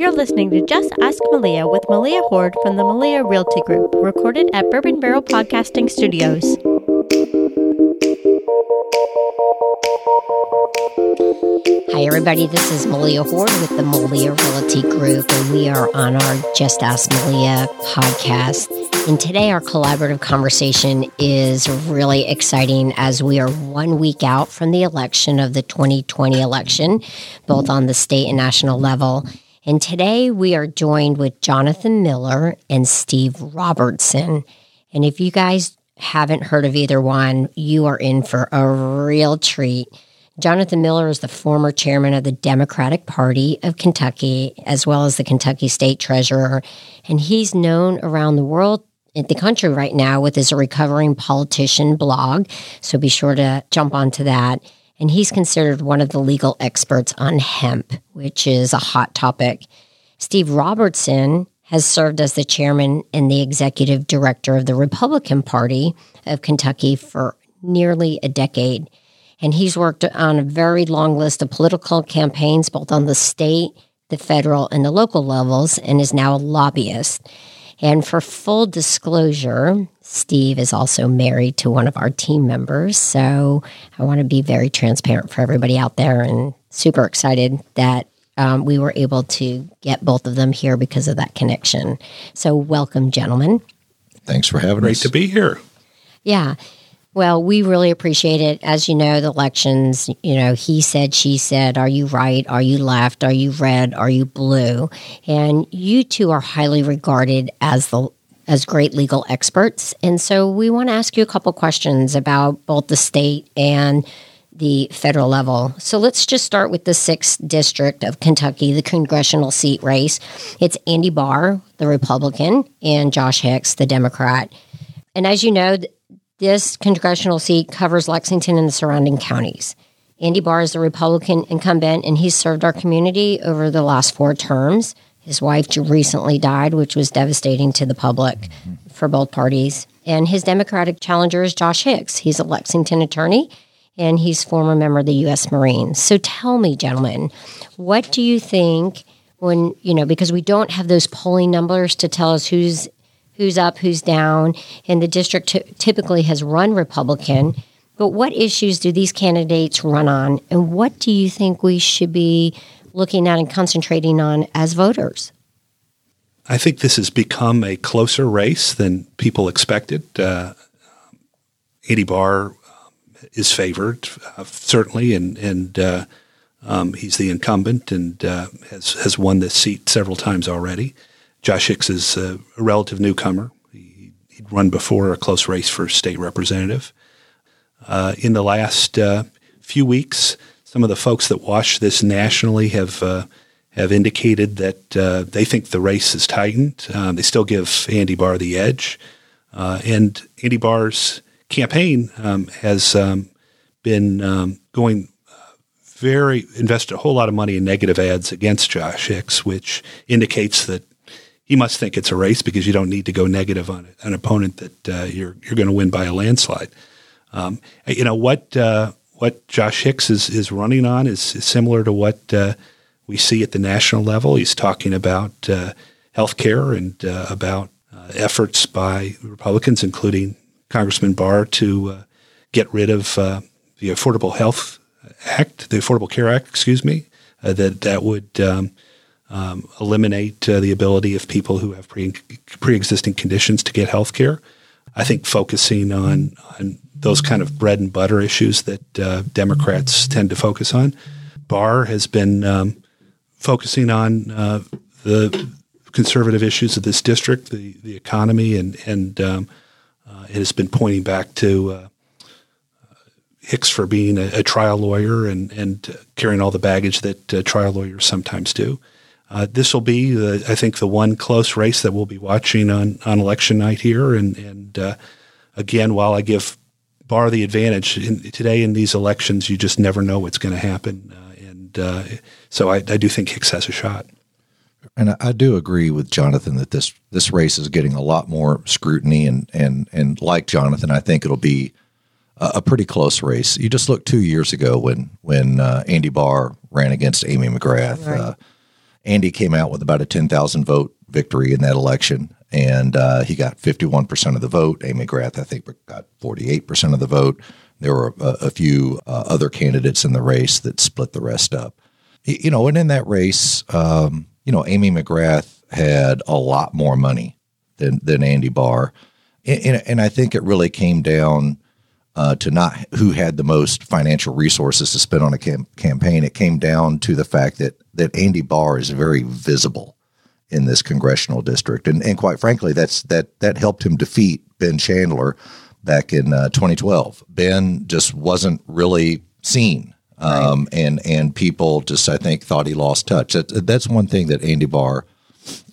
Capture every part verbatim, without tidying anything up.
You're listening to Just Ask Malia with Malia Horde from the Malia Realty Group, recorded at Bourbon Barrel Podcasting Studios. Hi, everybody. This is Malia Horde with the Malia Realty Group, and we are on our Just Ask Malia podcast. And today, our collaborative conversation is really exciting as we are one week out from the election of the twenty twenty election, both on the state and national level. And today, we are joined with Jonathan Miller and Steve Robertson. And if you guys haven't heard of either one, you are in for a real treat. Jonathan Miller is the former chairman of the Democratic Party of Kentucky, as well as the Kentucky State Treasurer, and he's known around the world, the country right now, with his Recovering Politician blog, so be sure to jump onto that. And he's considered one of the legal experts on hemp, which is a hot topic. Steve Robertson has served as the chairman and the executive director of the Republican Party of Kentucky for nearly a decade. And he's worked on a very long list of political campaigns, both on the state, the federal, and the local levels, and is now a lobbyist. And for full disclosure, Steve is also married to one of our team members. So I want to be very transparent for everybody out there, and super excited that um, we were able to get both of them here because of that connection. So welcome, gentlemen. Thanks for having Great us. Great to be here. Yeah. Well, we really appreciate it. As you know, the elections, you know, he said, she said, are you right? Are you left? Are you red? Are you blue? And you two are highly regarded as the as great legal experts. And so we want to ask you a couple questions about both the state and the federal level. So let's just start with the sixth District of Kentucky, the congressional seat race. It's Andy Barr, the Republican, and Josh Hicks, the Democrat. And as you know, this congressional seat covers Lexington and the surrounding counties. Andy Barr is the Republican incumbent, and he's served our community over the last four terms. His wife recently died, which was devastating to the public for both parties. And his Democratic challenger is Josh Hicks. He's a Lexington attorney, and he's a former member of the U S Marines. So tell me, gentlemen, what do you think when, you know, because we don't have those polling numbers to tell us who's who's up, who's down, and the district t- typically has run Republican. But what issues do these candidates run on, and what do you think we should be looking at and concentrating on as voters? I think this has become a closer race than people expected. Uh, Andy Barr is favored, uh, certainly, and, and uh, um, he's the incumbent and uh, has, has won this seat several times already. Josh Hicks is a relative newcomer. He, he'd run before a close race for state representative. Uh, in the last uh, few weeks, some of the folks that watch this nationally have uh, have indicated that uh, they think the race is tightened. Um, they still give Andy Barr the edge. Uh, and Andy Barr's campaign um, has um, been um, going very – invested a whole lot of money in negative ads against Josh Hicks, which indicates that he must think it's a race, because you don't need to go negative on an opponent that uh, you're you're going to win by a landslide. Um, you know what uh, what Josh Hicks is is running on is, is similar to what uh, we see at the national level. He's talking about uh, healthcare and uh, about uh, efforts by Republicans, including Congressman Barr, to uh, get rid of uh, the Affordable Health Act, the Affordable Care Act, excuse me, uh, that that would. Um, Um, eliminate uh, the ability of people who have pre- pre-existing conditions to get health care. I think focusing on, on those kind of bread and butter issues that uh, Democrats tend to focus on. Barr has been um, focusing on uh, the conservative issues of this district, the, the economy, and, and um, uh, it has been pointing back to uh, Hicks for being a, a trial lawyer and, and uh, carrying all the baggage that uh, trial lawyers sometimes do. Uh, this will be, the, I think, the one close race that we'll be watching on, on election night here. And, and uh, again, while I give Barr the advantage, in, today in these elections, you just never know what's going to happen. Uh, and uh, so I, I do think Hicks has a shot. And I, I do agree with Jonathan that this this race is getting a lot more scrutiny. And, and, and like Jonathan, I think it'll be a, a pretty close race. You just look two years ago when, when uh, Andy Barr ran against Amy McGrath. Right. Uh, Andy came out with about a ten thousand vote victory in that election, and uh, he got fifty-one percent of the vote. Amy McGrath, I think, got forty-eight percent of the vote. There were a, a few uh, other candidates in the race that split the rest up. You know, and in that race, um, you know, Amy McGrath had a lot more money than than Andy Barr. And, and, and I think it really came down uh, to not who had the most financial resources to spend on a cam- campaign. It came down to the fact that that Andy Barr is very visible in this congressional district. And, and quite frankly, that's that that helped him defeat Ben Chandler back in uh, twenty twelve. Ben just wasn't really seen. Um, right. and, and people just, I think, thought he lost touch. That, that's one thing that Andy Barr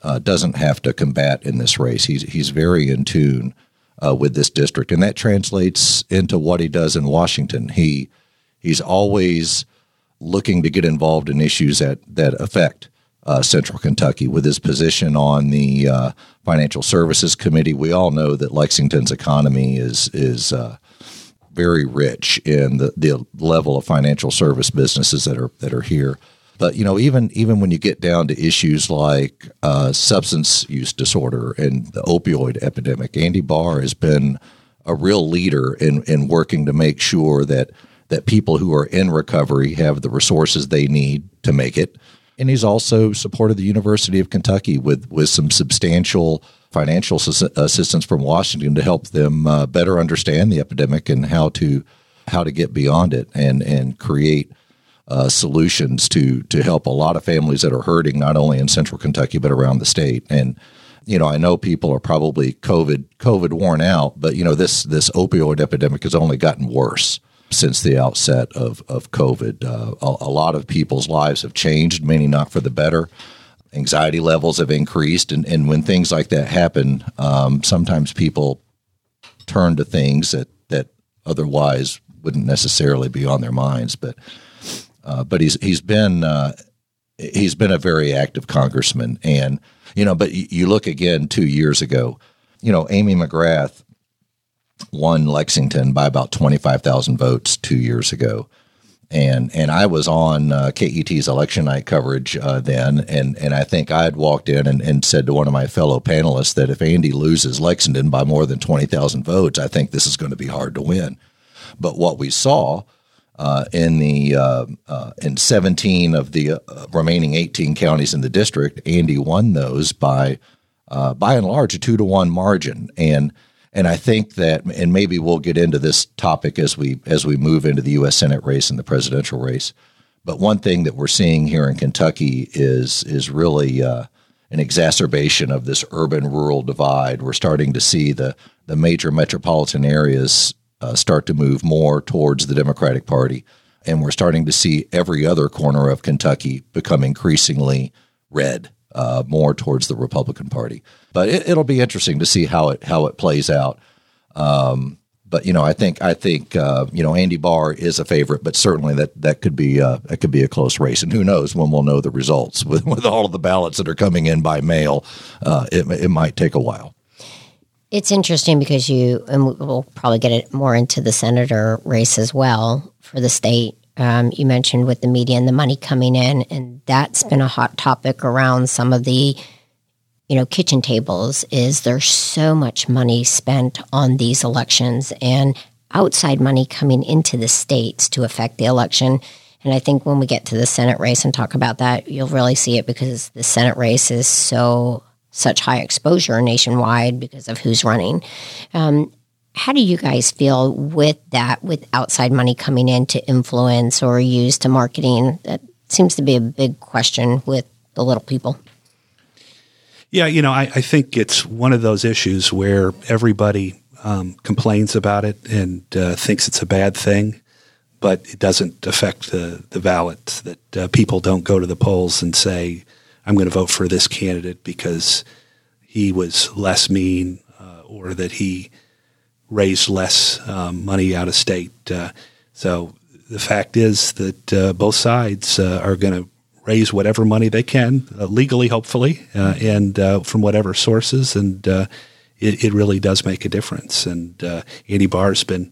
uh, doesn't have to combat in this race. He's, he's very in tune uh, with this district, and that translates into what he does in Washington. He, he's always looking to get involved in issues that, that affect uh, Central Kentucky. With his position on the uh, Financial Services Committee, we all know that Lexington's economy is, is, uh, very rich in the, the level of financial service businesses that are that are here. But, you know, even even when you get down to issues like uh, substance use disorder and the opioid epidemic, Andy Barr has been a real leader in, in working to make sure that that people who are in recovery have the resources they need to make it. And he's also supported the University of Kentucky with, with some substantial financial assistance from Washington to help them uh, better understand the epidemic and how to how to get beyond it and and create uh, solutions to to help a lot of families that are hurting, not only in Central Kentucky but around the state. And you know, I know people are probably COVID COVID worn out, but you know, this this opioid epidemic has only gotten worse since the outset of of COVID. Uh, a, a lot of people's lives have changed, many not for the better. Anxiety levels have increased, and, and when things like that happen, um, sometimes people turn to things that, that otherwise wouldn't necessarily be on their minds. But uh, but he's he's been uh, he's been a very active congressman, and you know. But you look again two years ago, you know, Amy McGrath won Lexington by about twenty-five thousand votes two years ago. And and I was on uh, K E T's election night coverage uh, then, and, and I think I had walked in and, and said to one of my fellow panelists that if Andy loses Lexington by more than twenty thousand votes, I think this is going to be hard to win. But what we saw uh, in the uh, uh, in seventeen of the uh, remaining eighteen counties in the district, Andy won those by uh, by and large a two to one margin, and. And I think that, and maybe we'll get into this topic as we as we move into the U S Senate race and the presidential race. But one thing that we're seeing here in Kentucky is is really uh, an exacerbation of this urban-rural divide. We're starting to see the the major metropolitan areas uh, start to move more towards the Democratic Party, and we're starting to see every other corner of Kentucky become increasingly red. Uh, more towards the Republican Party, but it, it'll be interesting to see how it how it plays out. Um, but you know, I think I think uh, you know Andy Barr is a favorite, but certainly that that could be uh, that could be a close race, and who knows when we'll know the results. With with all of the ballots that are coming in by mail, uh, it it might take a while. It's interesting because you and we'll probably get it more into the senator race as well for the state. Um, you mentioned with the media and the money coming in, and that's been a hot topic around some of the, you know, kitchen tables is there's so much money spent on these elections and outside money coming into the states to affect the election. And I think when we get to the Senate race and talk about that, you'll really see it because the Senate race is so such high exposure nationwide because of who's running. Um How do you guys feel with that, with outside money coming in to influence or use to marketing? That seems to be a big question with the little people. Yeah, you know, I, I think it's one of those issues where everybody um, complains about it and uh, thinks it's a bad thing, but it doesn't affect the, the ballots, that uh, people don't go to the polls and say, I'm going to vote for this candidate because he was less mean uh, or that he – raise less um, money out of state. Uh, so the fact is that uh, both sides uh, are going to raise whatever money they can, uh, legally, hopefully, uh, and uh, from whatever sources. And uh, it, it really does make a difference. And uh, Andy Barr's been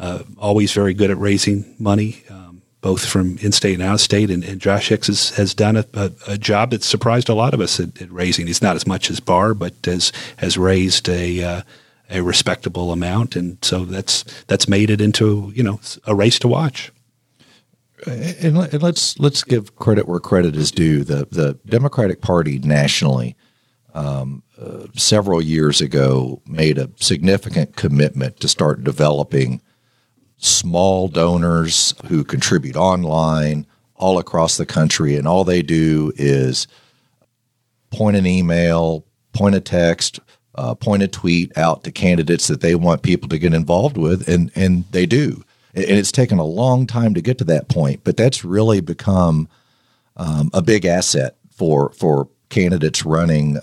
uh, always very good at raising money. Um, both from in-state and out-of-state, and, and Josh Hicks has, has done a, a, a job that surprised a lot of us at, at raising. It's not as much as Barr, but has has raised a uh, a respectable amount, and so that's that's made it into you know a race to watch. And, and let's let's give credit where credit is due. The the Democratic Party nationally, um, uh, several years ago, made a significant commitment to start developing small donors who contribute online all across the country, and all they do is point an email, point a text, uh, point a tweet out to candidates that they want people to get involved with, and, and they do. And it's taken a long time to get to that point, but that's really become um, a big asset for for candidates running uh,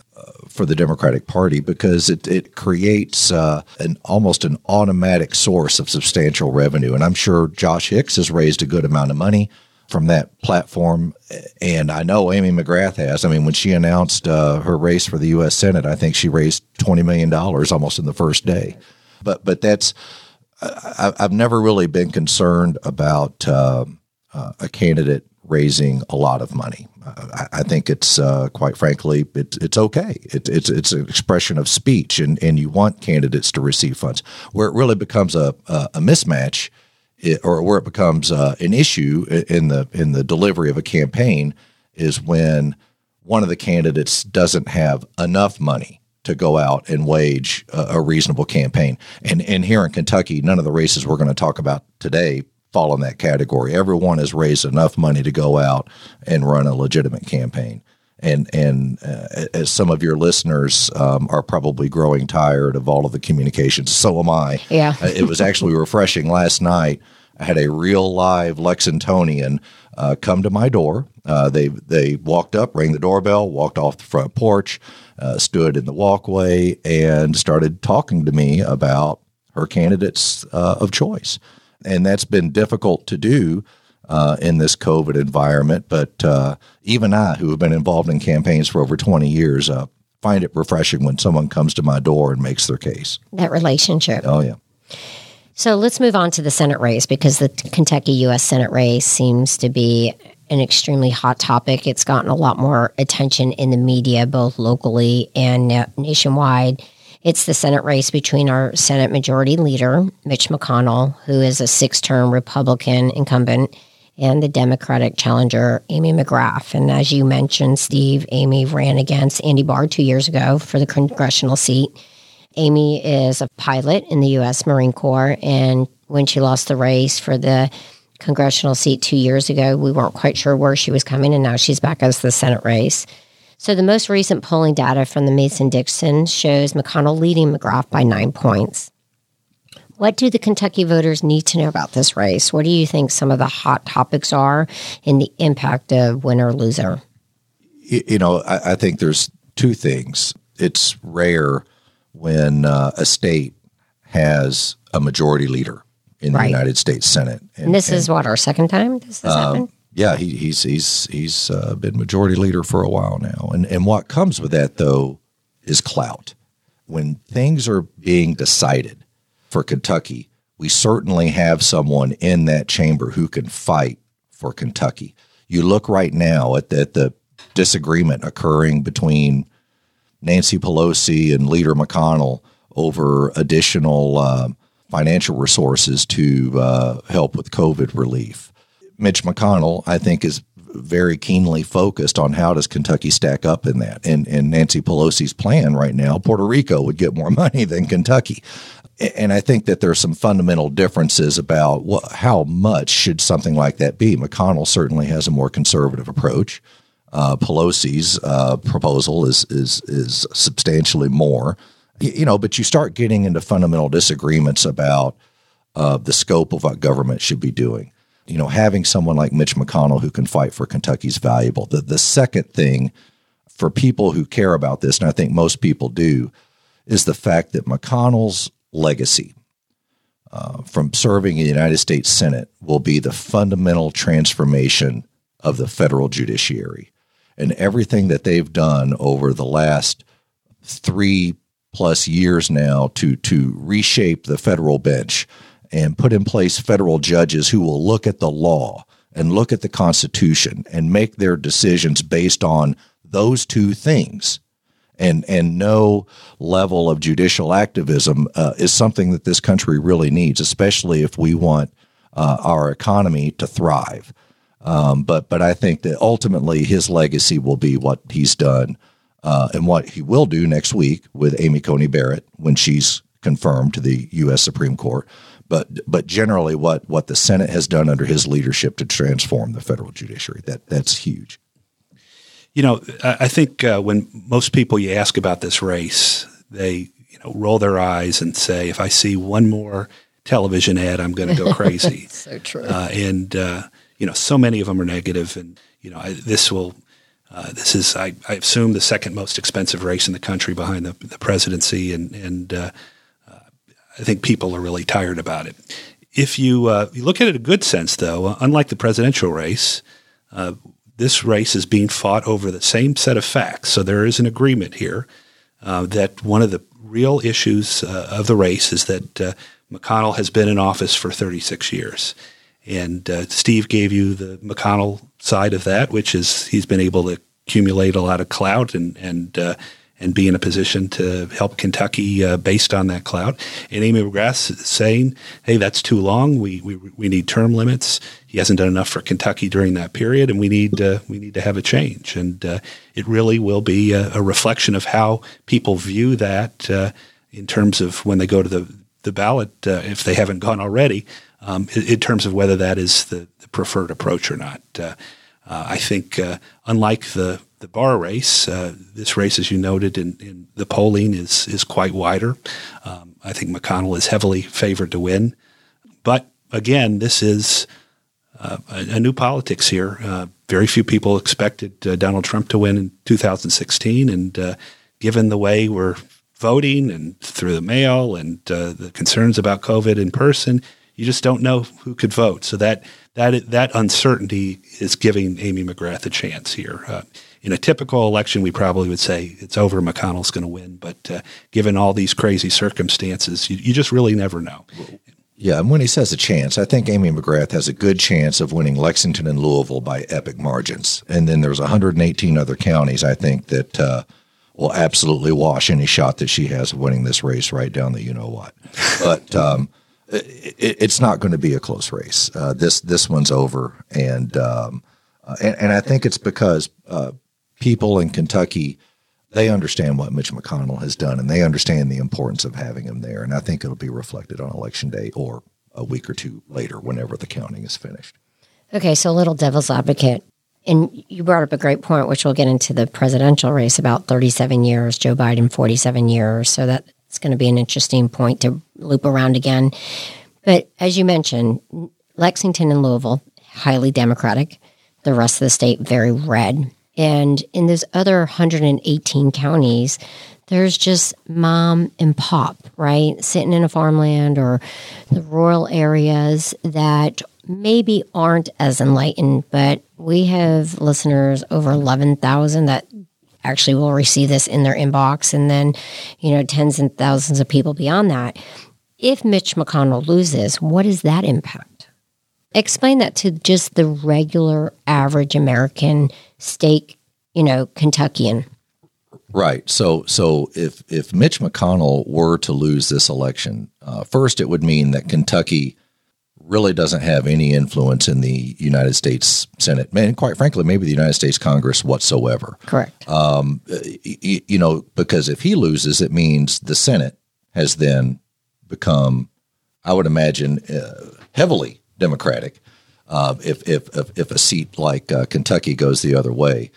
for the Democratic Party, because it, it creates uh, an almost an automatic source of substantial revenue. And I'm sure Josh Hicks has raised a good amount of money from that platform. And I know Amy McGrath has. I mean, when she announced uh, her race for the U S Senate, I think she raised twenty million dollars almost in the first day. But but that's I, I've never really been concerned about uh, uh, a candidate raising a lot of money. I, I think it's uh, quite frankly, it, it's okay. It, it's it's an expression of speech, and, and you want candidates to receive funds. Where it really becomes a a, a mismatch, it, or where it becomes uh, an issue in the in the delivery of a campaign, is when one of the candidates doesn't have enough money to go out and wage a, a reasonable campaign. And and here in Kentucky, none of the races we're going to talk about today fall in that category. Everyone has raised enough money to go out and run a legitimate campaign. And and uh, as some of your listeners um, are probably growing tired of all of the communications, so am I. Yeah. It was actually refreshing last night. I had a real live Lexingtonian uh, come to my door. Uh, they they walked up, rang the doorbell, walked off the front porch, uh, stood in the walkway, and started talking to me about her candidates uh, of choice. And that's been difficult to do uh, in this COVID environment. But uh, even I, who have been involved in campaigns for over twenty years, uh, find it refreshing when someone comes to my door and makes their case. That relationship. Oh, yeah. So let's move on to the Senate race, because the Kentucky U S Senate race seems to be an extremely hot topic. It's gotten a lot more attention in the media, both locally and na- nationwide. It's the Senate race between our Senate Majority Leader, Mitch McConnell, who is a six-term Republican incumbent, and the Democratic challenger, Amy McGrath. And as you mentioned, Steve, Amy ran against Andy Barr two years ago for the congressional seat. Amy is a pilot in the U S Marine Corps, and when she lost the race for the congressional seat two years ago, we weren't quite sure where she was coming, and now she's back as the Senate race. So the most recent polling data from the Mason-Dixon shows McConnell leading McGrath by nine points. What do the Kentucky voters need to know about this race? What do you think some of the hot topics are, and the impact of winner or loser? You know, I, I think there's two things. It's rare when uh, a state has a majority leader in right. the United States Senate. And, and this and, is what, our second time this has um, happened? Yeah, he, he's he's he's uh, been majority leader for a while now, and and what comes with that though is clout. When things are being decided for Kentucky, we certainly have someone in that chamber who can fight for Kentucky. You look right now at the, at the disagreement occurring between Nancy Pelosi and Leader McConnell over additional uh, financial resources to uh, help with COVID relief. Mitch McConnell, I think, is very keenly focused on how does Kentucky stack up in that. And, and Nancy Pelosi's plan right now, Puerto Rico would get more money than Kentucky. And I think that there are some fundamental differences about what, how much should something like that be. McConnell certainly has a more conservative approach. Uh, Pelosi's uh, proposal is, is, is substantially more, you know, but you start getting into fundamental disagreements about uh, the scope of what government should be doing. You know, having someone like Mitch McConnell who can fight for Kentucky is valuable. The the second thing for people who care about this, and I think most people do, is the fact that McConnell's legacy uh, from serving in the United States Senate will be the fundamental transformation of the federal judiciary. And everything that they've done over the last three plus years now to to reshape the federal bench and put in place federal judges who will look at the law and look at the Constitution and make their decisions based on those two things. And and no level of judicial activism uh, is something that this country really needs, especially if we want uh, our economy to thrive. Um, but but I think that ultimately his legacy will be what he's done uh, and what he will do next week with Amy Coney Barrett when she's confirmed to the U S Supreme Court. But but generally what what the Senate has done under his leadership to transform the federal judiciary, that that's huge. You know, I think uh, when most people you ask about this race, they you know roll their eyes and say, "If I see one more television ad, I'm going to go crazy." So true. Uh, and uh, you know, so many of them are negative. And you know, I, this will, uh, this is, I, I assume, the second most expensive race in the country behind the, the presidency. And and uh, uh, I think people are really tired about it. If you uh, you look at it in a good sense, though, unlike the presidential race. Uh, This race is being fought over the same set of facts. So there is an agreement here uh, that one of the real issues uh, of the race is that uh, McConnell has been in office for thirty-six years. And uh, Steve gave you the McConnell side of that, which is he's been able to accumulate a lot of clout and and uh, and be in a position to help Kentucky uh, based on that clout. And Amy McGrath saying, hey, that's too long. We, we we need term limits. He hasn't done enough for Kentucky during that period, and we need uh, we need to have a change. And uh, it really will be a, a reflection of how people view that uh, in terms of when they go to the, the ballot, uh, if they haven't gone already, um, in, in terms of whether that is the, the preferred approach or not. Uh, uh, I think uh, unlike the The Barr race, uh, this race, as you noted, in, in the polling is is quite wider. Um, I think McConnell is heavily favored to win. But again, this is uh, a, a new politics here. Uh, very few people expected uh, Donald Trump to win in two thousand sixteen. And uh, given the way we're voting and through the mail and uh, the concerns about COVID in person, you just don't know who could vote. So that that that uncertainty is giving Amy McGrath a chance here. Uh, In a typical election, we probably would say it's over, McConnell's going to win. But uh, given all these crazy circumstances, you, you just really never know. Yeah, and when he says a chance, I think Amy McGrath has a good chance of winning Lexington and Louisville by epic margins. And then there's one hundred eighteen other counties, I think, that uh, will absolutely wash any shot that she has of winning this race right down the you-know-what. But um, it, it's not going to be a close race. Uh, this this one's over. And, um, uh, and, and I think it's because uh, – people in Kentucky, they understand what Mitch McConnell has done, and they understand the importance of having him there. And I think it'll be reflected on Election Day or a week or two later whenever the counting is finished. Okay, so a little devil's advocate. And you brought up a great point, which we'll get into the presidential race, about thirty-seven years, Joe Biden, forty-seven years. So that's going to be an interesting point to loop around again. But as you mentioned, Lexington and Louisville, highly Democratic. The rest of the state, very red. And in those other one hundred eighteen counties, there's just mom and pop, right? Sitting in a farmland or the rural areas that maybe aren't as enlightened, but we have listeners over eleven thousand that actually will receive this in their inbox. And then, you know, tens and thousands of people beyond that. If Mitch McConnell loses, what is that impact? Explain that to just the regular average American stake, you know, Kentuckian. Right. So so if, if Mitch McConnell were to lose this election, uh, first it would mean that Kentucky really doesn't have any influence in the United States Senate, and quite frankly, maybe the United States Congress whatsoever. Correct. Um, you, you know, because if he loses, it means the Senate has then become, I would imagine, uh, heavily Democratic. Uh, if, if if if a seat like uh, Kentucky goes the other way,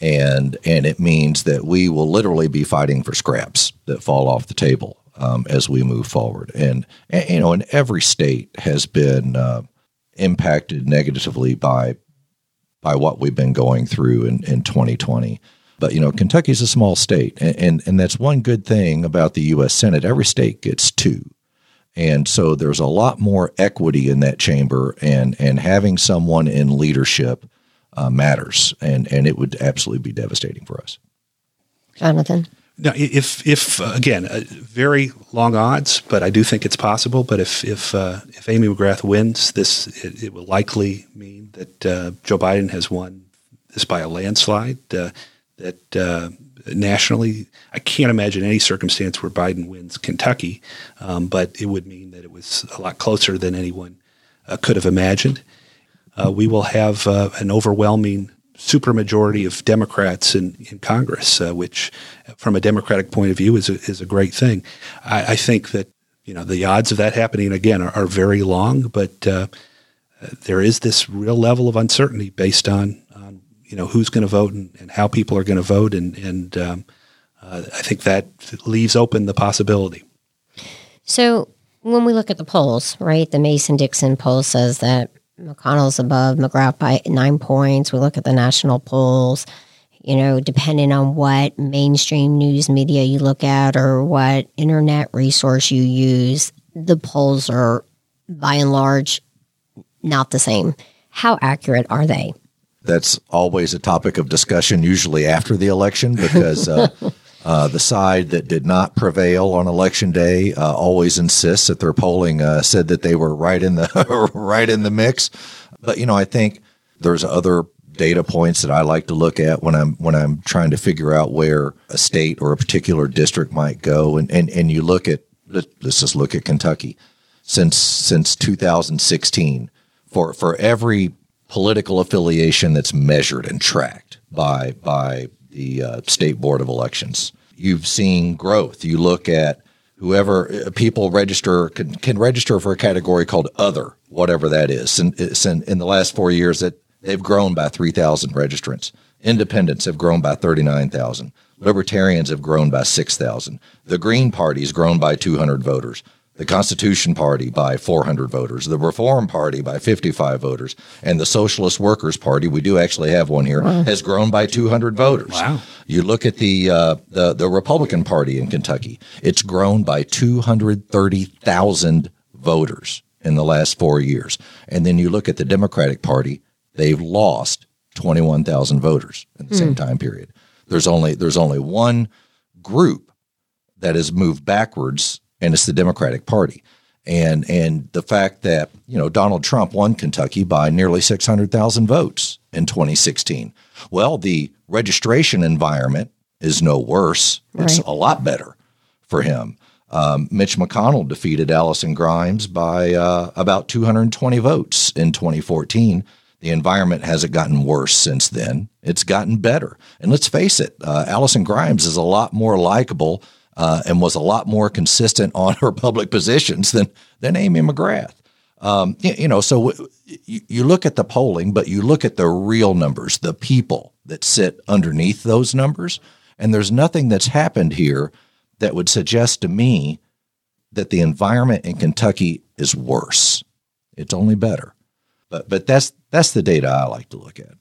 and and it means that we will literally be fighting for scraps that fall off the table um, as we move forward, and, and you know, and every state has been uh, impacted negatively by by what we've been going through in, in twenty twenty. But you know, Kentucky's a small state, and, and and that's one good thing about the U S Senate. Every state gets two. And so there's a lot more equity in that chamber, and, and having someone in leadership uh, matters, and, and it would absolutely be devastating for us. Jonathan? Now, if if uh, again, uh, very long odds, but I do think it's possible. But if if uh, if Amy McGrath wins this, it, it will likely mean that uh, Joe Biden has won this by a landslide. Uh, that uh, nationally, I can't imagine any circumstance where Biden wins Kentucky, um, but it would mean that it was a lot closer than anyone uh, could have imagined. Uh, we will have uh, an overwhelming supermajority of Democrats in, in Congress, uh, which from a Democratic point of view is a, is a great thing. I, I think that, you know, the odds of that happening again are, are very long, but uh, there is this real level of uncertainty based on, on you know, who's going to vote and, and how people are going to vote. And, and um, uh, I think that leaves open the possibility. So when we look at the polls, right, the Mason-Dixon poll says that McConnell's above McGrath by nine points. We look at the national polls, you know, depending on what mainstream news media you look at or what internet resource you use, the polls are by and large not the same. How accurate are they? That's always a topic of discussion, usually after the election, because uh, uh, the side that did not prevail on election day uh, always insists that their polling uh, said that they were right in the right in the mix. But you know, I think there's other data points that I like to look at when I'm when I'm trying to figure out where a state or a particular district might go. And and, and you look at let's just look at Kentucky since since two thousand sixteen for for every political affiliation that's measured and tracked by by the uh, State Board of Elections. You've seen growth. You look at whoever people register can, can register for a category called other, whatever that is. And it's in, in the last four years that they've grown by three thousand registrants. Independents have grown by thirty-nine thousand. Libertarians have grown by six thousand. The Green Party's grown by two hundred voters. The Constitution Party by four hundred voters, the Reform Party by fifty-five voters, and the Socialist Workers Party, we do actually have one here, wow. has grown by two hundred voters. Wow. You look at the, uh, the the Republican Party in Kentucky, it's grown by two hundred thirty thousand voters in the last four years. And then you look at the Democratic Party, they've lost twenty-one thousand voters in the mm. same time period. There's only there's only one group that has moved backwards, and it's the Democratic Party. And and the fact that, you know, Donald Trump won Kentucky by nearly six hundred thousand votes in twenty sixteen. Well, the registration environment is no worse. It's right. a lot better for him. Um, Mitch McConnell defeated Allison Grimes by uh, about two hundred twenty votes in twenty fourteen. The environment hasn't gotten worse since then. It's gotten better. And let's face it, uh, Allison Grimes is a lot more likable Uh, and was a lot more consistent on her public positions than than Amy McGrath. Um, you, you know, so w- you, you look at the polling, but you look at the real numbers, the people that sit underneath those numbers, and there's nothing that's happened here that would suggest to me that the environment in Kentucky is worse. It's only better. But but that's that's the data I like to look at.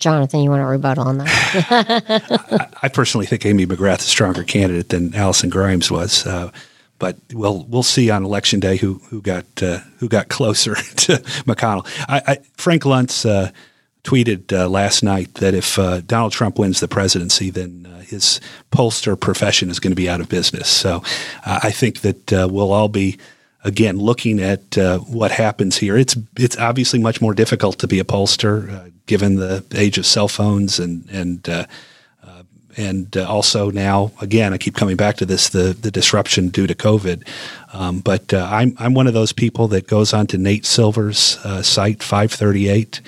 Jonathan, you want to rebut on that? I, I personally think Amy McGrath is a stronger candidate than Allison Grimes was, uh, but we'll we'll see on election day who who got uh, who got closer to McConnell. I, I, Frank Luntz uh, tweeted uh, last night that if uh, Donald Trump wins the presidency, then uh, his pollster profession is going to be out of business. So uh, I think that uh, we'll all be. Again, looking at uh, what happens here, it's it's obviously much more difficult to be a pollster uh, given the age of cell phones and and uh, uh, and uh, also now again I keep coming back to this the the disruption due to COVID. Um, but uh, I'm I'm one of those people that goes onto Nate Silver's uh, site five thirty-eight.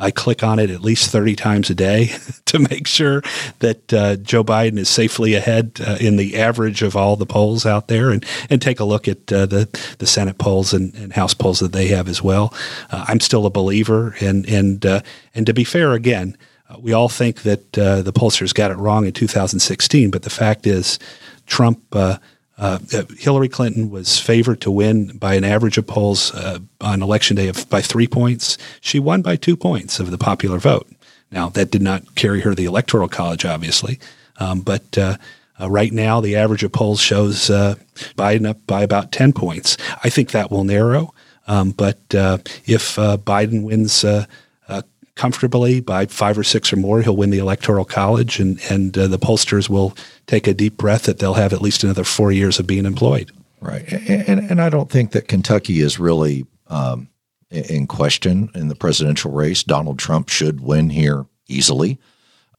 I click on it at least thirty times a day to make sure that uh, Joe Biden is safely ahead uh, in the average of all the polls out there, and, and take a look at uh, the, the Senate polls and, and House polls that they have as well. Uh, I'm still a believer, and and uh, and to be fair, again, uh, we all think that uh, the pollsters got it wrong in two thousand sixteen, but the fact is Trump uh, – Uh, Hillary Clinton was favored to win by an average of polls uh, on election day of by three points. She won by two points of the popular vote. Now, that did not carry her the Electoral College, obviously. Um, but uh, uh, right now, the average of polls shows uh, Biden up by about ten points. I think that will narrow. Um, but uh, if uh, Biden wins uh, uh, comfortably by five or six or more. He'll win the Electoral College, and, and uh, the pollsters will take a deep breath that they'll have at least another four years of being employed. Right. And, and I don't think that Kentucky is really um, in question in the presidential race. Donald Trump should win here easily.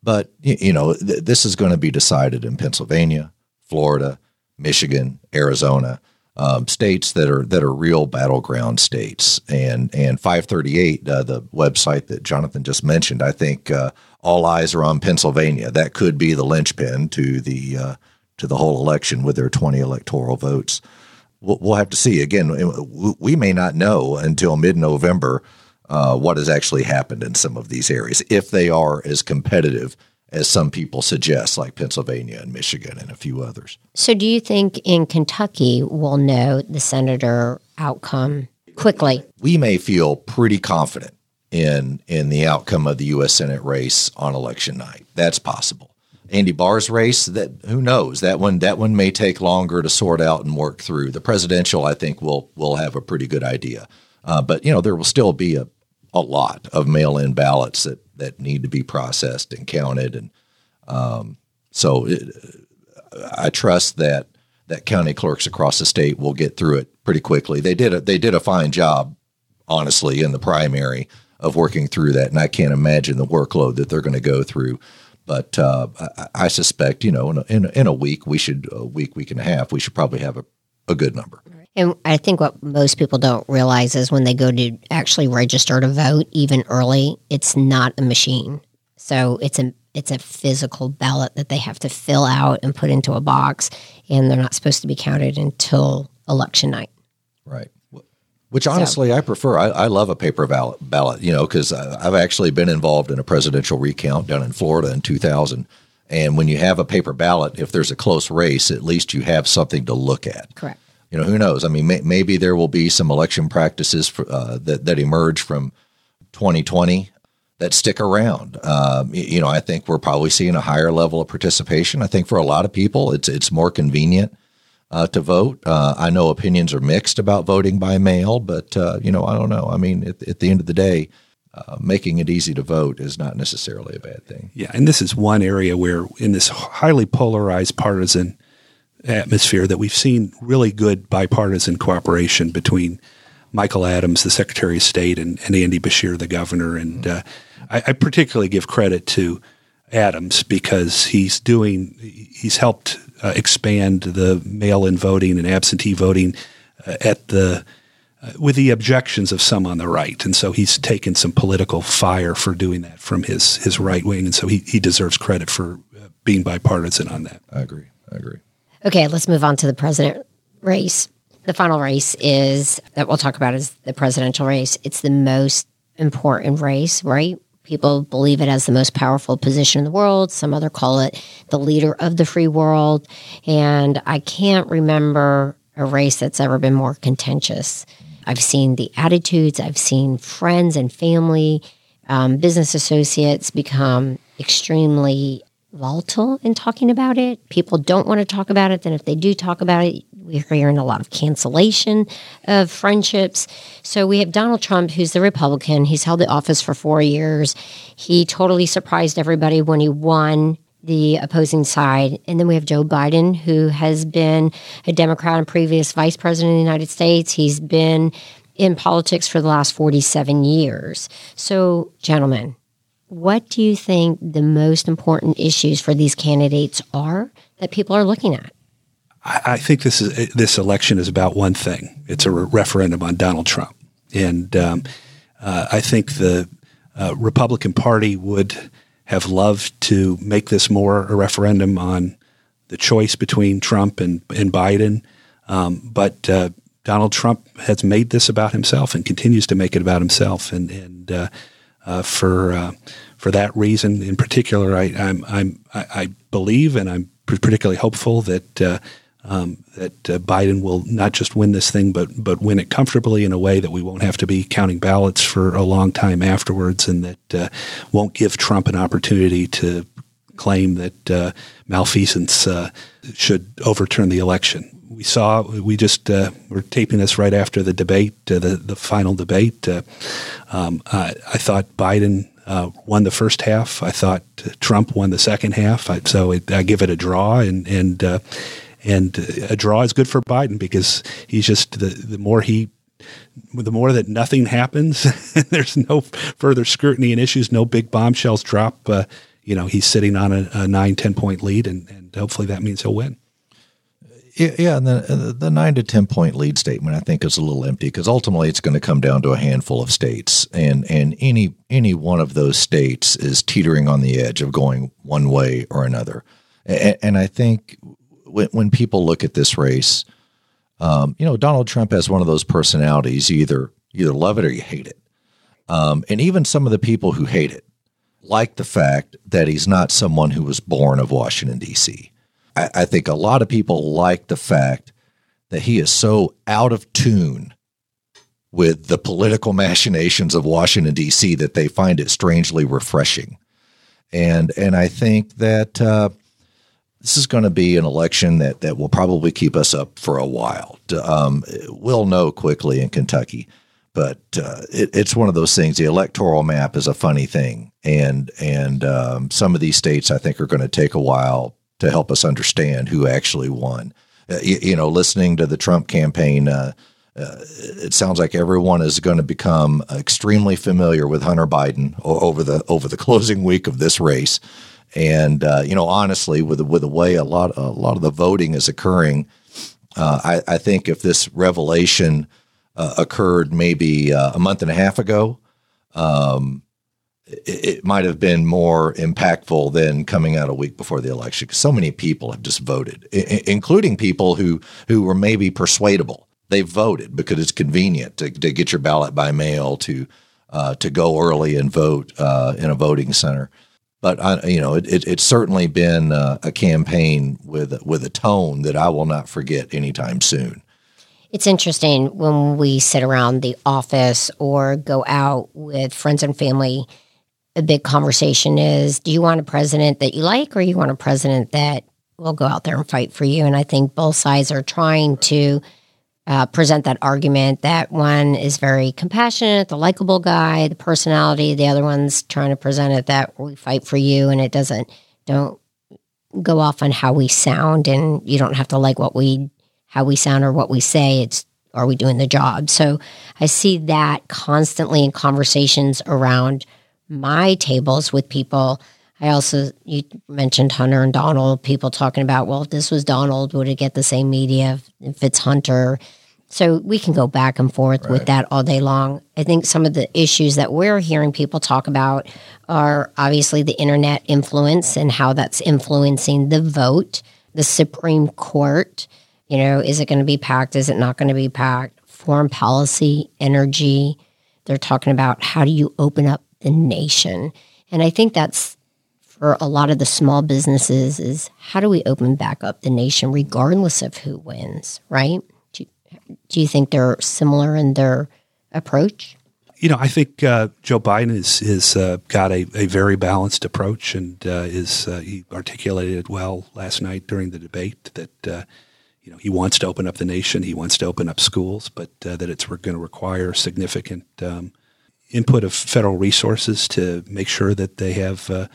But, you know, th- this is going to be decided in Pennsylvania, Florida, Michigan, Arizona, um, states that are that are real battleground states. And and five thirty-eight, uh, the website that Jonathan just mentioned, I think uh, all eyes are on Pennsylvania. That could be the linchpin to the uh, to the whole election with their twenty electoral votes. We'll, we'll have to see. Again, we may not know until mid-November uh, what has actually happened in some of these areas, if they are as competitive as some people suggest, like Pennsylvania and Michigan and a few others. So do you think in Kentucky we'll know the senator outcome quickly? We may feel pretty confident in in the outcome of the U S Senate race on election night. That's possible. Andy Barr's race, that who knows? That one that one may take longer to sort out and work through. The presidential, I think, we'll, we'll have a pretty good idea. Uh, but, you know, there will still be a, a lot of mail-in ballots that that need to be processed and counted. And um, so it, I trust that that county clerks across the state will get through it pretty quickly. They did a, they did a fine job, honestly, in the primary of working through that. And I can't imagine the workload that they're going to go through. But uh, I, I suspect, you know, in a, in, a, in a week, we should, a week, week and a half, we should probably have a, a good number. And I think what most people don't realize is when they go to actually register to vote, even early, it's not a machine. So it's a it's a physical ballot that they have to fill out and put into a box, and they're not supposed to be counted until election night. Right. Which honestly, so. I prefer. I, I love a paper ballot, ballot you know, because I've actually been involved in a presidential recount down in Florida in two thousand. And when you have a paper ballot, if there's a close race, at least you have something to look at. Correct. You know, who knows? I mean, may, maybe there will be some election practices for, uh, that, that emerge from twenty twenty that stick around. Um, you know, I think we're probably seeing a higher level of participation. I think for a lot of people, it's it's more convenient uh, to vote. Uh, I know opinions are mixed about voting by mail, but, uh, you know, I don't know. I mean, at, at the end of the day, Uh, making it easy to vote is not necessarily a bad thing. Yeah, and this is one area where in this highly polarized partisan atmosphere that we've seen really good bipartisan cooperation between Michael Adams, the Secretary of State, and, and Andy Beshear, the governor. And uh, I, I particularly give credit to Adams because he's doing – he's helped uh, expand the mail-in voting and absentee voting uh, at the – Uh, with the objections of some on the right. And so he's taken some political fire for doing that from his his right wing. And so he, he deserves credit for uh, being bipartisan on that. I agree. I agree. Okay, let's move on to the president race. The final race is that we'll talk about is the presidential race. It's the most important race, right? People believe it has the most powerful position in the world. Some other call it the leader of the free world. And I can't remember a race that's ever been more contentious. I've seen the attitudes. I've seen friends and family, um, business associates become extremely volatile in talking about it. People don't want to talk about it. Then if they do talk about it, we're hearing a lot of cancellation of friendships. So we have Donald Trump, who's the Republican. He's held the office for four years. He totally surprised everybody when he won the opposing side. And then we have Joe Biden, who has been a Democrat and previous vice president of the United States. He's been in politics for the last forty-seven years. So, gentlemen, what do you think the most important issues for these candidates are that people are looking at? I, I think this is this election is about one thing. It's a re- referendum on Donald Trump. And um, uh, I think the uh, Republican Party would have loved to make this more a referendum on the choice between Trump and, and Biden. Um, but uh, Donald Trump has made this about himself and continues to make it about himself. And, and uh, uh, for uh, for that reason in particular, I, I'm, I'm, I believe and I'm particularly hopeful that uh, um, that uh, Biden will not just win this thing, but, but win it comfortably in a way that we won't have to be counting ballots for a long time afterwards, and that uh, won't give Trump an opportunity to claim that uh, malfeasance uh, should overturn the election. We saw, we just uh, were taping this right after the debate, uh, the, the final debate. Uh, um, I, I thought Biden uh, won the first half. I thought Trump won the second half. I, so it, I give it a draw, and and uh, and a draw is good for Biden, because he's just the the more he. The more that nothing happens, there's no further scrutiny and issues, no big bombshells drop. Uh, you know, he's sitting on a, a nine, ten point lead, and, and hopefully that means he'll win. Yeah, and the, the nine to ten point lead statement, I think, is a little empty, because ultimately it's going to come down to a handful of states, and and any any one of those states is teetering on the edge of going one way or another. And, and I think when, when people look at this race. Um, you know, Donald Trump has one of those personalities. You either, you either love it or you hate it. Um, and even some of the people who hate it like the fact that he's not someone who was born of Washington, D C. I, I think a lot of people like the fact that he is so out of tune with the political machinations of Washington, D C that they find it strangely refreshing. And and I think that uh, – this is going to be an election that, that will probably keep us up for a while. Um, we'll know quickly in Kentucky, but uh, it, it's one of those things. The electoral map is a funny thing, and and um, some of these states I think are going to take a while to help us understand who actually won. Uh, you, you know, listening to the Trump campaign, uh, uh, it sounds like everyone is going to become extremely familiar with Hunter Biden over the over the closing week of this race. And uh, you know, honestly, with with the way a lot a lot of the voting is occurring, uh, I, I think if this revelation uh, occurred maybe uh, a month and a half ago, um, it, it might have been more impactful than coming out a week before the election. Because so many people have just voted, I- including people who who were maybe persuadable. They voted because it's convenient to, to get your ballot by mail, to uh, to go early and vote uh, in a voting center. But I, you know, it, it, it's certainly been a, a campaign with with a tone that I will not forget anytime soon. It's interesting when we sit around the office or go out with friends and family. A big conversation is: do you want a president that you like, or you want a president that will go out there and fight for you? And I think both sides are trying to uh, present that argument. That one is very compassionate, the likable guy, the personality. The other one's trying to present it that we fight for you, and it doesn't, don't go off on how we sound, and you don't have to like what we, how we sound or what we say. It's, are we doing the job? So I see that constantly in conversations around my tables with people. I also, you mentioned Hunter and Donald, people talking about, well, if this was Donald, would it get the same media if it's Hunter? So we can go back and forth right. with that all day long. I think some of the issues that we're hearing people talk about are obviously the internet influence and how that's influencing the vote, the Supreme Court. You know, is it going to be packed? Is it not going to be packed? Foreign policy, energy. They're talking about how do you open up the nation? And I think that's for a lot of the small businesses is how do we open back up the nation regardless of who wins, right? Do you think they're similar in their approach? You know, I think uh, Joe Biden is is uh, got a, a very balanced approach, and uh, is uh, he articulated well last night during the debate that uh, you know, he wants to open up the nation, he wants to open up schools, but uh, that it's going to require significant um, input of federal resources to make sure that they have uh,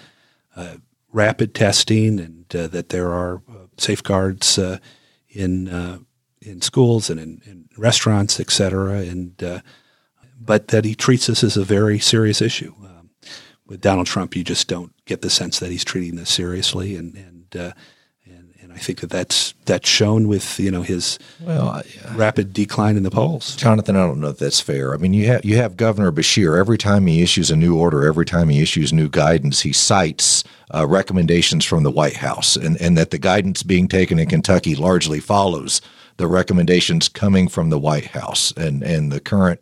uh, rapid testing, and uh, that there are uh, safeguards uh, in. Uh, in schools and in, in restaurants, et cetera, and, uh, but that he treats this as a very serious issue. Um, with Donald Trump, you just don't get the sense that he's treating this seriously, and and uh, and, and I think that that's, that's shown with, you know, his well, uh, rapid decline in the polls. Jonathan, I don't know if that's fair. I mean, you have, you have Governor Beshear, every time he issues a new order, every time he issues new guidance, he cites uh, recommendations from the White House, and, and that the guidance being taken in Kentucky largely follows the recommendations coming from the White House, and, and the current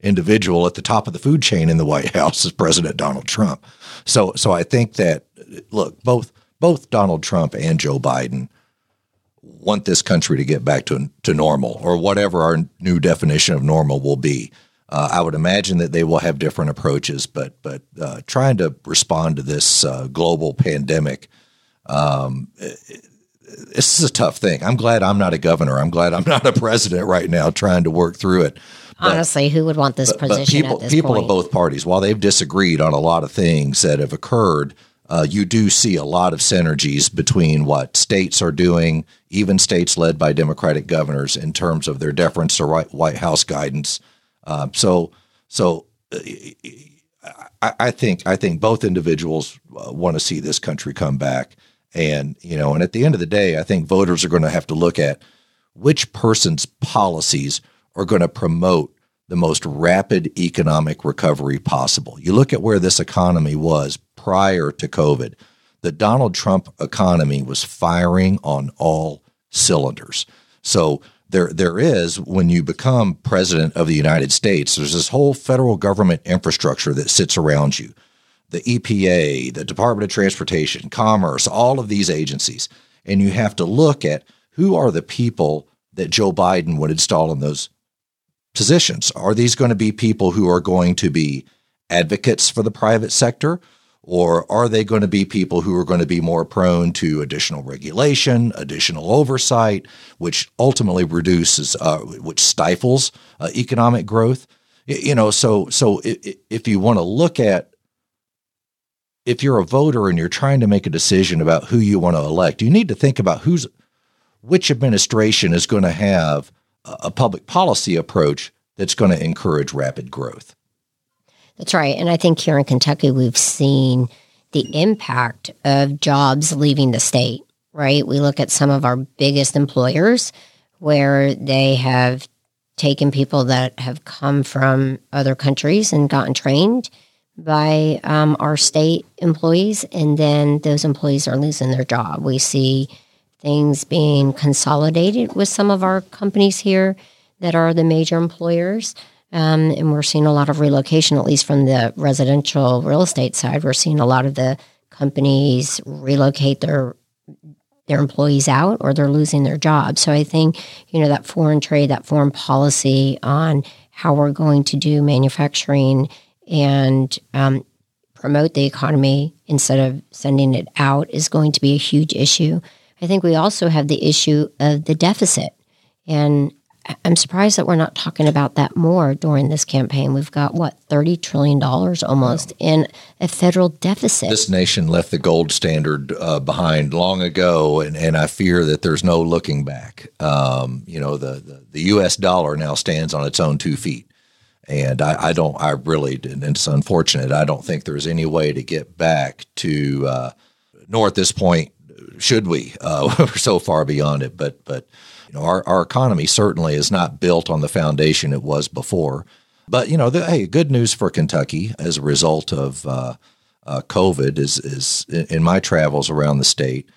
individual at the top of the food chain in the White House is President Donald Trump. So, so I think that, look, both both Donald Trump and Joe Biden want this country to get back to to normal, or whatever our new definition of normal will be. Uh, I would imagine that they will have different approaches, but but uh, trying to respond to this uh, global pandemic. Um, it, This is a tough thing. I'm glad I'm not a governor. I'm glad I'm not a president right now trying to work through it. Honestly, but, who would want this but, position but people, at this people point? People of both parties, while they've disagreed on a lot of things that have occurred, uh, you do see a lot of synergies between what states are doing, even states led by Democratic governors, in terms of their deference to White House guidance. Uh, so, so I, I think I think both individuals want to see this country come back, and you know, and at the end of the day, I think voters are going to have to look at which person's policies are going to promote the most rapid economic recovery possible. You look at where this economy was prior to COVID. The Donald Trump economy was firing on all cylinders. So there, there is, when you become president of the United States, there's this whole federal government infrastructure that sits around you. The E P A, the Department of Transportation, Commerce, all of these agencies. And you have to look at who are the people that Joe Biden would install in those positions. Are these going to be people who are going to be advocates for the private sector, or are they going to be people who are going to be more prone to additional regulation, additional oversight, which ultimately reduces, uh, which stifles uh, economic growth? You know, so so if you want to look at, if you're a voter and you're trying to make a decision about who you want to elect, you need to think about who's which administration is going to have a public policy approach that's going to encourage rapid growth. That's right. And I think here in Kentucky, we've seen the impact of jobs leaving the state, right? We look at some of our biggest employers where they have taken people that have come from other countries and gotten trained by um, our state employees, and then those employees are losing their job. We see things being consolidated with some of our companies here that are the major employers. Um, and we're seeing a lot of relocation, at least from the residential real estate side. We're seeing a lot of the companies relocate their their employees out, or they're losing their jobs. So I think, you know, that foreign trade, that foreign policy on how we're going to do manufacturing and um, promote the economy instead of sending it out is going to be a huge issue. I think we also have the issue of the deficit, and I'm surprised that we're not talking about that more during this campaign. We've got, what, thirty trillion dollars almost in a federal deficit. This nation left the gold standard uh, behind long ago, and, and I fear that there's no looking back. Um, you know, the, the, the U S dollar now stands on its own two feet, and I, I don't – I really – and it's unfortunate. I don't think there's any way to get back to uh, – nor at this point should we. Uh, we're so far beyond it, but but – You know, our, our economy certainly is not built on the foundation it was before. But, you know, the, hey, good news for Kentucky as a result of uh, uh, COVID is, is in my travels around the state,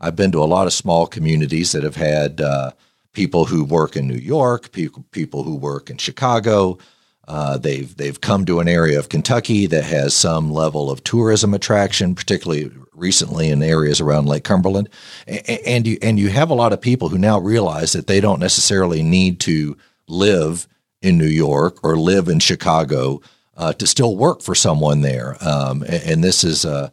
I've been to a lot of small communities that have had uh, people who work in New York, people, people who work in Chicago. Uh, they've, they've come to an area of Kentucky that has some level of tourism attraction, particularly recently in areas around Lake Cumberland. And, and you, and you have a lot of people who now realize that they don't necessarily need to live in New York or live in Chicago, uh, to still work for someone there. Um, and, and this is, uh,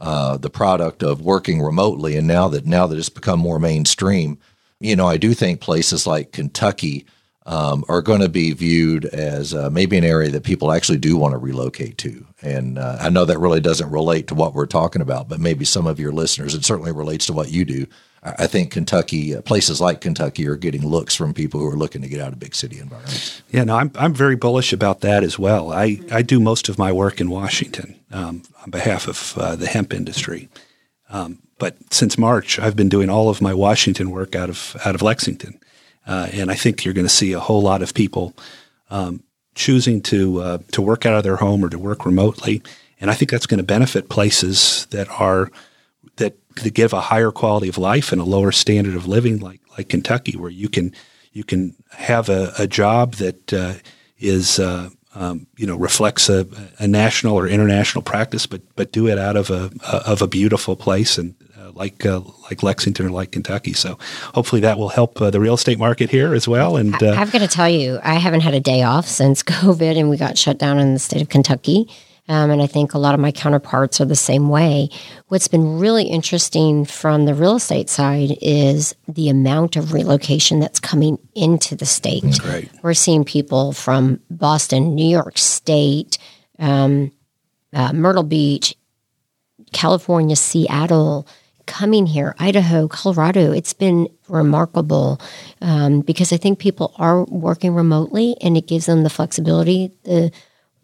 uh, the product of working remotely. And now that, now that it's become more mainstream, you know, I do think places like Kentucky Um, are going to be viewed as uh, maybe an area that people actually do want to relocate to. And uh, I know that really doesn't relate to what we're talking about, but maybe some of your listeners, it certainly relates to what you do. I think Kentucky, uh, places like Kentucky are getting looks from people who are looking to get out of big city environments. Yeah, no, I'm I'm very bullish about that as well. I, I do most of my work in Washington um, on behalf of uh, the hemp industry. Um, but since March, I've been doing all of my Washington work out of out of Lexington. Uh, and I think you're going to see a whole lot of people um, choosing to uh, to work out of their home or to work remotely, and I think that's going to benefit places that are that, that give a higher quality of life and a lower standard of living, like like Kentucky, where you can you can have a, a job that uh, is uh, um, you know reflects a, a national or international practice, but but do it out of a, a of a beautiful place and. Like uh, like Lexington or like Kentucky. So hopefully that will help uh, the real estate market here as well. And uh, I've got to tell you, I haven't had a day off since COVID and we got shut down in the state of Kentucky. Um, and I think a lot of my counterparts are the same way. What's been really interesting from the real estate side is the amount of relocation that's coming into the state. Great. We're seeing people from Boston, New York State, um, uh, Myrtle Beach, California, Seattle, coming here, Idaho, Colorado. It's been remarkable um, because I think people are working remotely, and it gives them the flexibility, the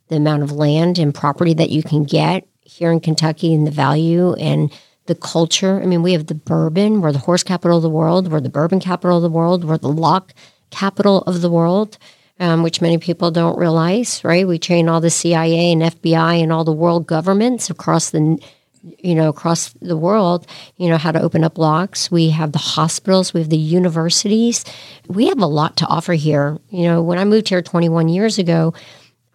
the amount of land and property that you can get here in Kentucky, and the value and the culture. I mean, we have the bourbon. We're the horse capital of the world. We're the bourbon capital of the world. We're the lock capital of the world, um, which many people don't realize, right? We train all the C I A and F B I and all the world governments across the you know, across the world, you know, how to open up locks. We have the hospitals, we have the universities. We have a lot to offer here. You know, when I moved here twenty-one years ago,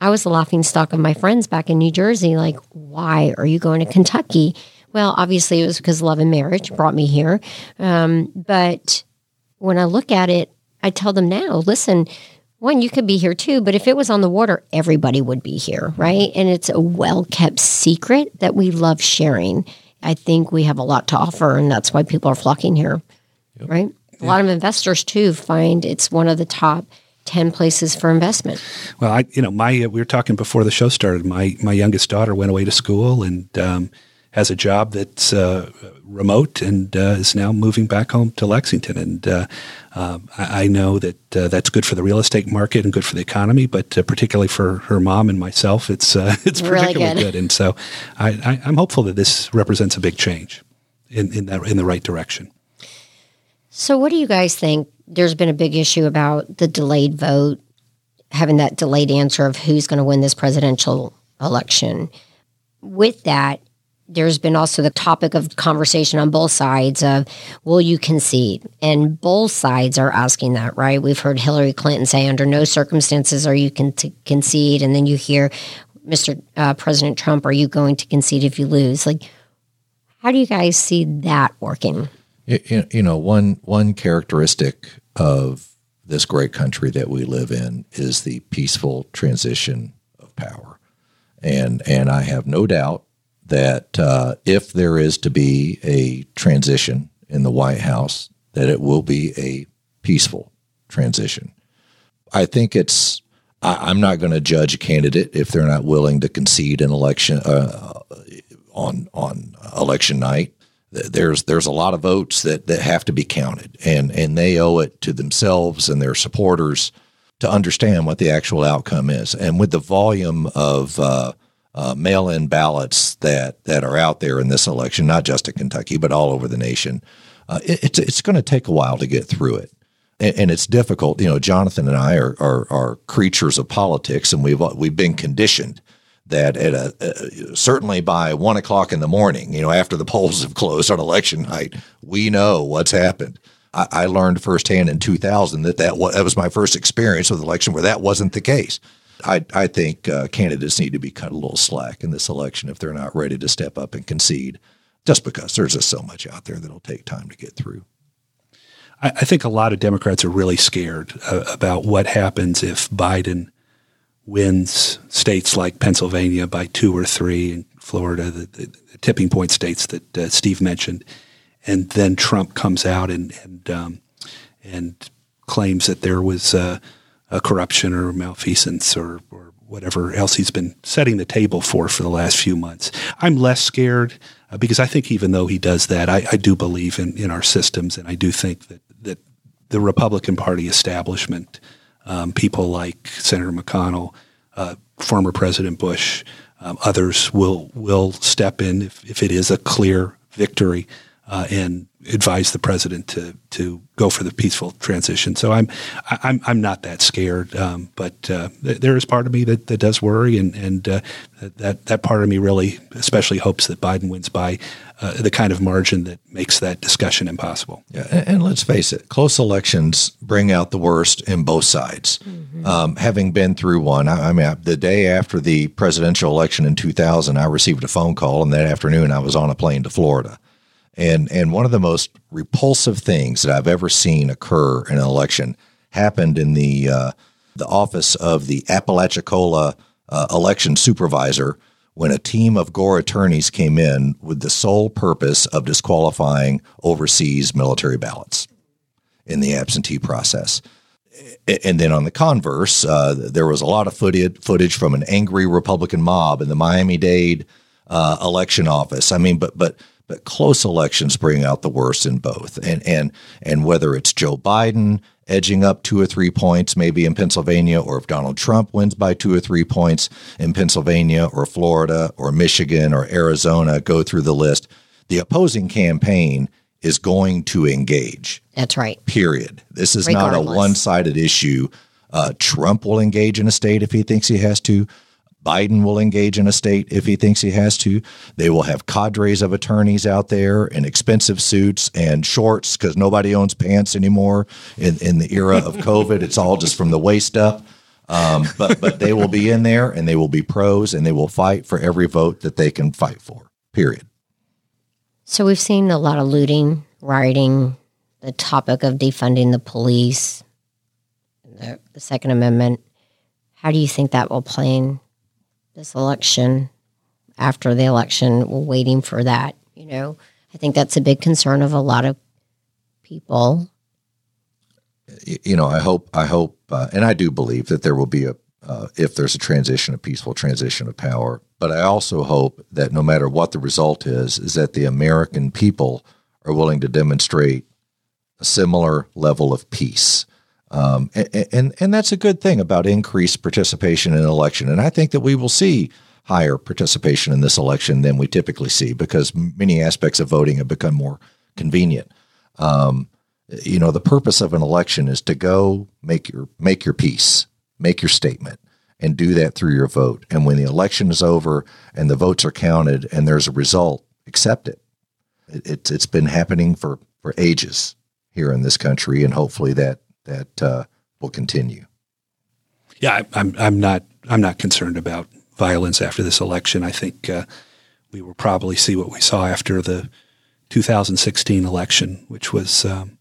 I was the laughingstock of my friends back in New Jersey. Like, why are you going to Kentucky? Well, obviously it was because love and marriage brought me here. Um, but when I look at it, I tell them now, listen, one, you could be here too, but if it was on the water, everybody would be here, right? And it's a well-kept secret that we love sharing. I think we have a lot to offer, and that's why people are flocking here, yep. right? Yep. A lot of investors too find it's one of the top ten places for investment. Well, I, you know, my uh, we were talking before the show started. My my youngest daughter went away to school and um, has a job that's uh, remote and uh, is now moving back home to Lexington. And uh, uh, I, I know that uh, that's good for the real estate market and good for the economy, but uh, particularly for her mom and myself, it's uh, it's really particularly good. good. And so I, I, I'm hopeful that this represents a big change in in, that, in the right direction. So what do you guys think? There's been a big issue about the delayed vote, having that delayed answer of who's going to win this presidential election. With that, there's been also the topic of conversation on both sides of, will you concede? And both sides are asking that, right? We've heard Hillary Clinton say, under no circumstances are you con- to concede. And then you hear, Mister Uh, President Trump, are you going to concede if you lose? Like, how do you guys see that working? You, you know, one one characteristic of this great country that we live in is the peaceful transition of power. And, and I have no doubt that uh, if there is to be a transition in the White House, that it will be a peaceful transition. I think it's, I, I'm not going to judge a candidate if they're not willing to concede an election uh, on on election night. There's there's a lot of votes that, that have to be counted, and, and they owe it to themselves and their supporters to understand what the actual outcome is. And with the volume of uh, Uh, mail-in ballots that, that are out there in this election, not just in Kentucky, but all over the nation. Uh, it, it's it's going to take a while to get through it, and, and it's difficult. You know, Jonathan and I are, are are creatures of politics, and we've we've been conditioned that at a, uh, certainly by one o'clock in the morning, you know, after the polls have closed on election night, we know what's happened. I, I learned firsthand in two thousand that that was, that was my first experience with an election where that wasn't the case. I, I think uh, candidates need to be cut a little slack in this election if they're not ready to step up and concede, just because there's just so much out there that'll take time to get through. I, I think a lot of Democrats are really scared uh, about what happens if Biden wins states like Pennsylvania by two or three, and Florida, the, the, the tipping point states that uh, Steve mentioned, and then Trump comes out and and, um, and claims that there was uh, – Uh, corruption or malfeasance or, or whatever else he's been setting the table for for the last few months. I'm less scared uh, because I think even though he does that, I, I do believe in, in our systems, and I do think that, that the Republican Party establishment, um, people like Senator McConnell, uh, former President Bush, um, others will will step in if, if it is a clear victory uh, and advise the president to to go for the peaceful transition. So I'm I'm I'm not that scared, um, but uh, th- there is part of me that, that does worry, and and uh, that that part of me really especially hopes that Biden wins by uh, the kind of margin that makes that discussion impossible. Yeah, and, and let's face it, close elections bring out the worst in both sides. Mm-hmm. Um, having been through one, I, I mean, I, the day after the presidential election in two thousand, I received a phone call, and that afternoon I was on a plane to Florida. And and one of the most repulsive things that I've ever seen occur in an election happened in the uh, the office of the Apalachicola uh, election supervisor, when a team of Gore attorneys came in with the sole purpose of disqualifying overseas military ballots in the absentee process. And then on the converse, uh, there was a lot of footage, footage from an angry Republican mob in the Miami-Dade uh, election office. I mean, but but but close elections bring out the worst in both. And and and whether it's Joe Biden edging up two or three points, maybe in Pennsylvania, or if Donald Trump wins by two or three points in Pennsylvania or Florida or Michigan or Arizona, go through the list. The opposing campaign is going to engage. That's right. Period. This is Regardless. not a one-sided issue. Uh, Trump will engage in a state if he thinks he has to. Biden will engage in a state if he thinks he has to. They will have cadres of attorneys out there in expensive suits and shorts because nobody owns pants anymore in, in the era of COVID. It's all just from the waist up. Um, but, but they will be in there, and they will be pros, and they will fight for every vote that they can fight for, period. So we've seen a lot of looting, rioting, the topic of defunding the police, the, the Second Amendment. How do you think that will play in this election, after the election? We're waiting for that. You know, I think that's a big concern of a lot of people. You know, I hope, I hope, uh, and I do believe that there will be a, uh, if there's a transition, a peaceful transition of power. But I also hope that no matter what the result is, is that the American people are willing to demonstrate a similar level of peace. Um, and, and and that's a good thing about increased participation in an election. And I think that we will see higher participation in this election than we typically see because many aspects of voting have become more convenient. Um, you know, the purpose of an election is to go make your make your peace, make your statement, and do that through your vote. And when the election is over and the votes are counted and there's a result, accept it. It, it it's been happening for, for ages here in this country, and hopefully that. that uh, will continue. Yeah, I, I'm I'm not I'm not concerned about violence after this election. I think uh, we will probably see what we saw after the two thousand sixteen election, which was um,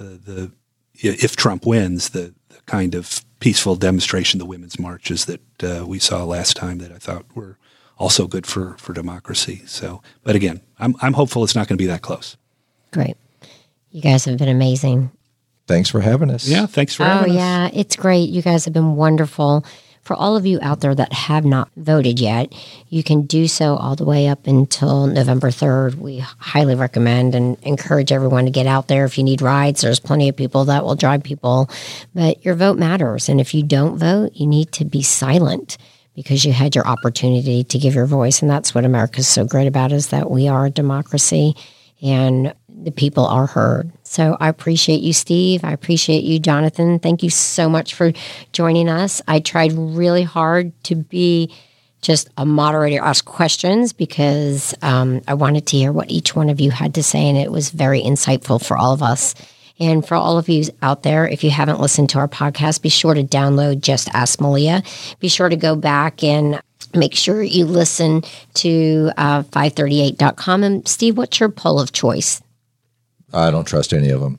the, the if Trump wins, the, the kind of peaceful demonstration, the women's marches that uh, we saw last time that I thought were also good for, for democracy. So, but again, I'm I'm hopeful it's not going to be that close. Great, you guys have been amazing. Thanks for having us. Yeah, thanks for having us. Oh, yeah, it's great. You guys have been wonderful. For all of you out there that have not voted yet, you can do so all the way up until November third. We highly recommend and encourage everyone to get out there. If you need rides, there's plenty of people that will drive people. But your vote matters. And if you don't vote, you need to be silent because you had your opportunity to give your voice. And that's what America's so great about, is that we are a democracy and the people are heard. So I appreciate you, Steve. I appreciate you, Jonathan. Thank you so much for joining us. I tried really hard to be just a moderator, ask questions, because um, I wanted to hear what each one of you had to say, and it was very insightful for all of us. And for all of you out there, if you haven't listened to our podcast, be sure to download Just Ask Malia. Be sure to go back and make sure you listen to uh, five thirty-eight dot com. And Steve, what's your poll of choice? I don't trust any of them.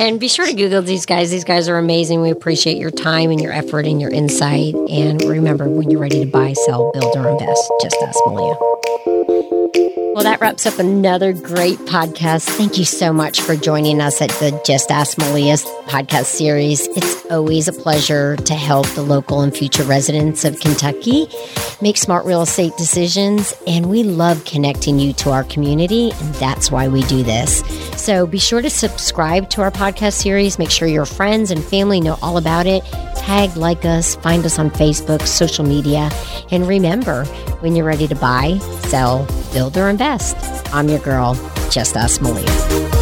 And be sure to Google these guys. These guys are amazing. We appreciate your time and your effort and your insight. And remember, when you're ready to buy, sell, build, or invest, just ask Malia. Well, that wraps up another great podcast. Thank you so much for joining us at the Just Ask Malia podcast series. It's always a pleasure to help the local and future residents of Kentucky make smart real estate decisions. And we love connecting you to our community. And that's why we do this. So be sure to subscribe to our podcast series. Make sure your friends and family know all about it. Tag, like us, find us on Facebook, social media. And remember, when you're ready to buy, sell, build, or invest, I'm your girl, Just Ask Malia.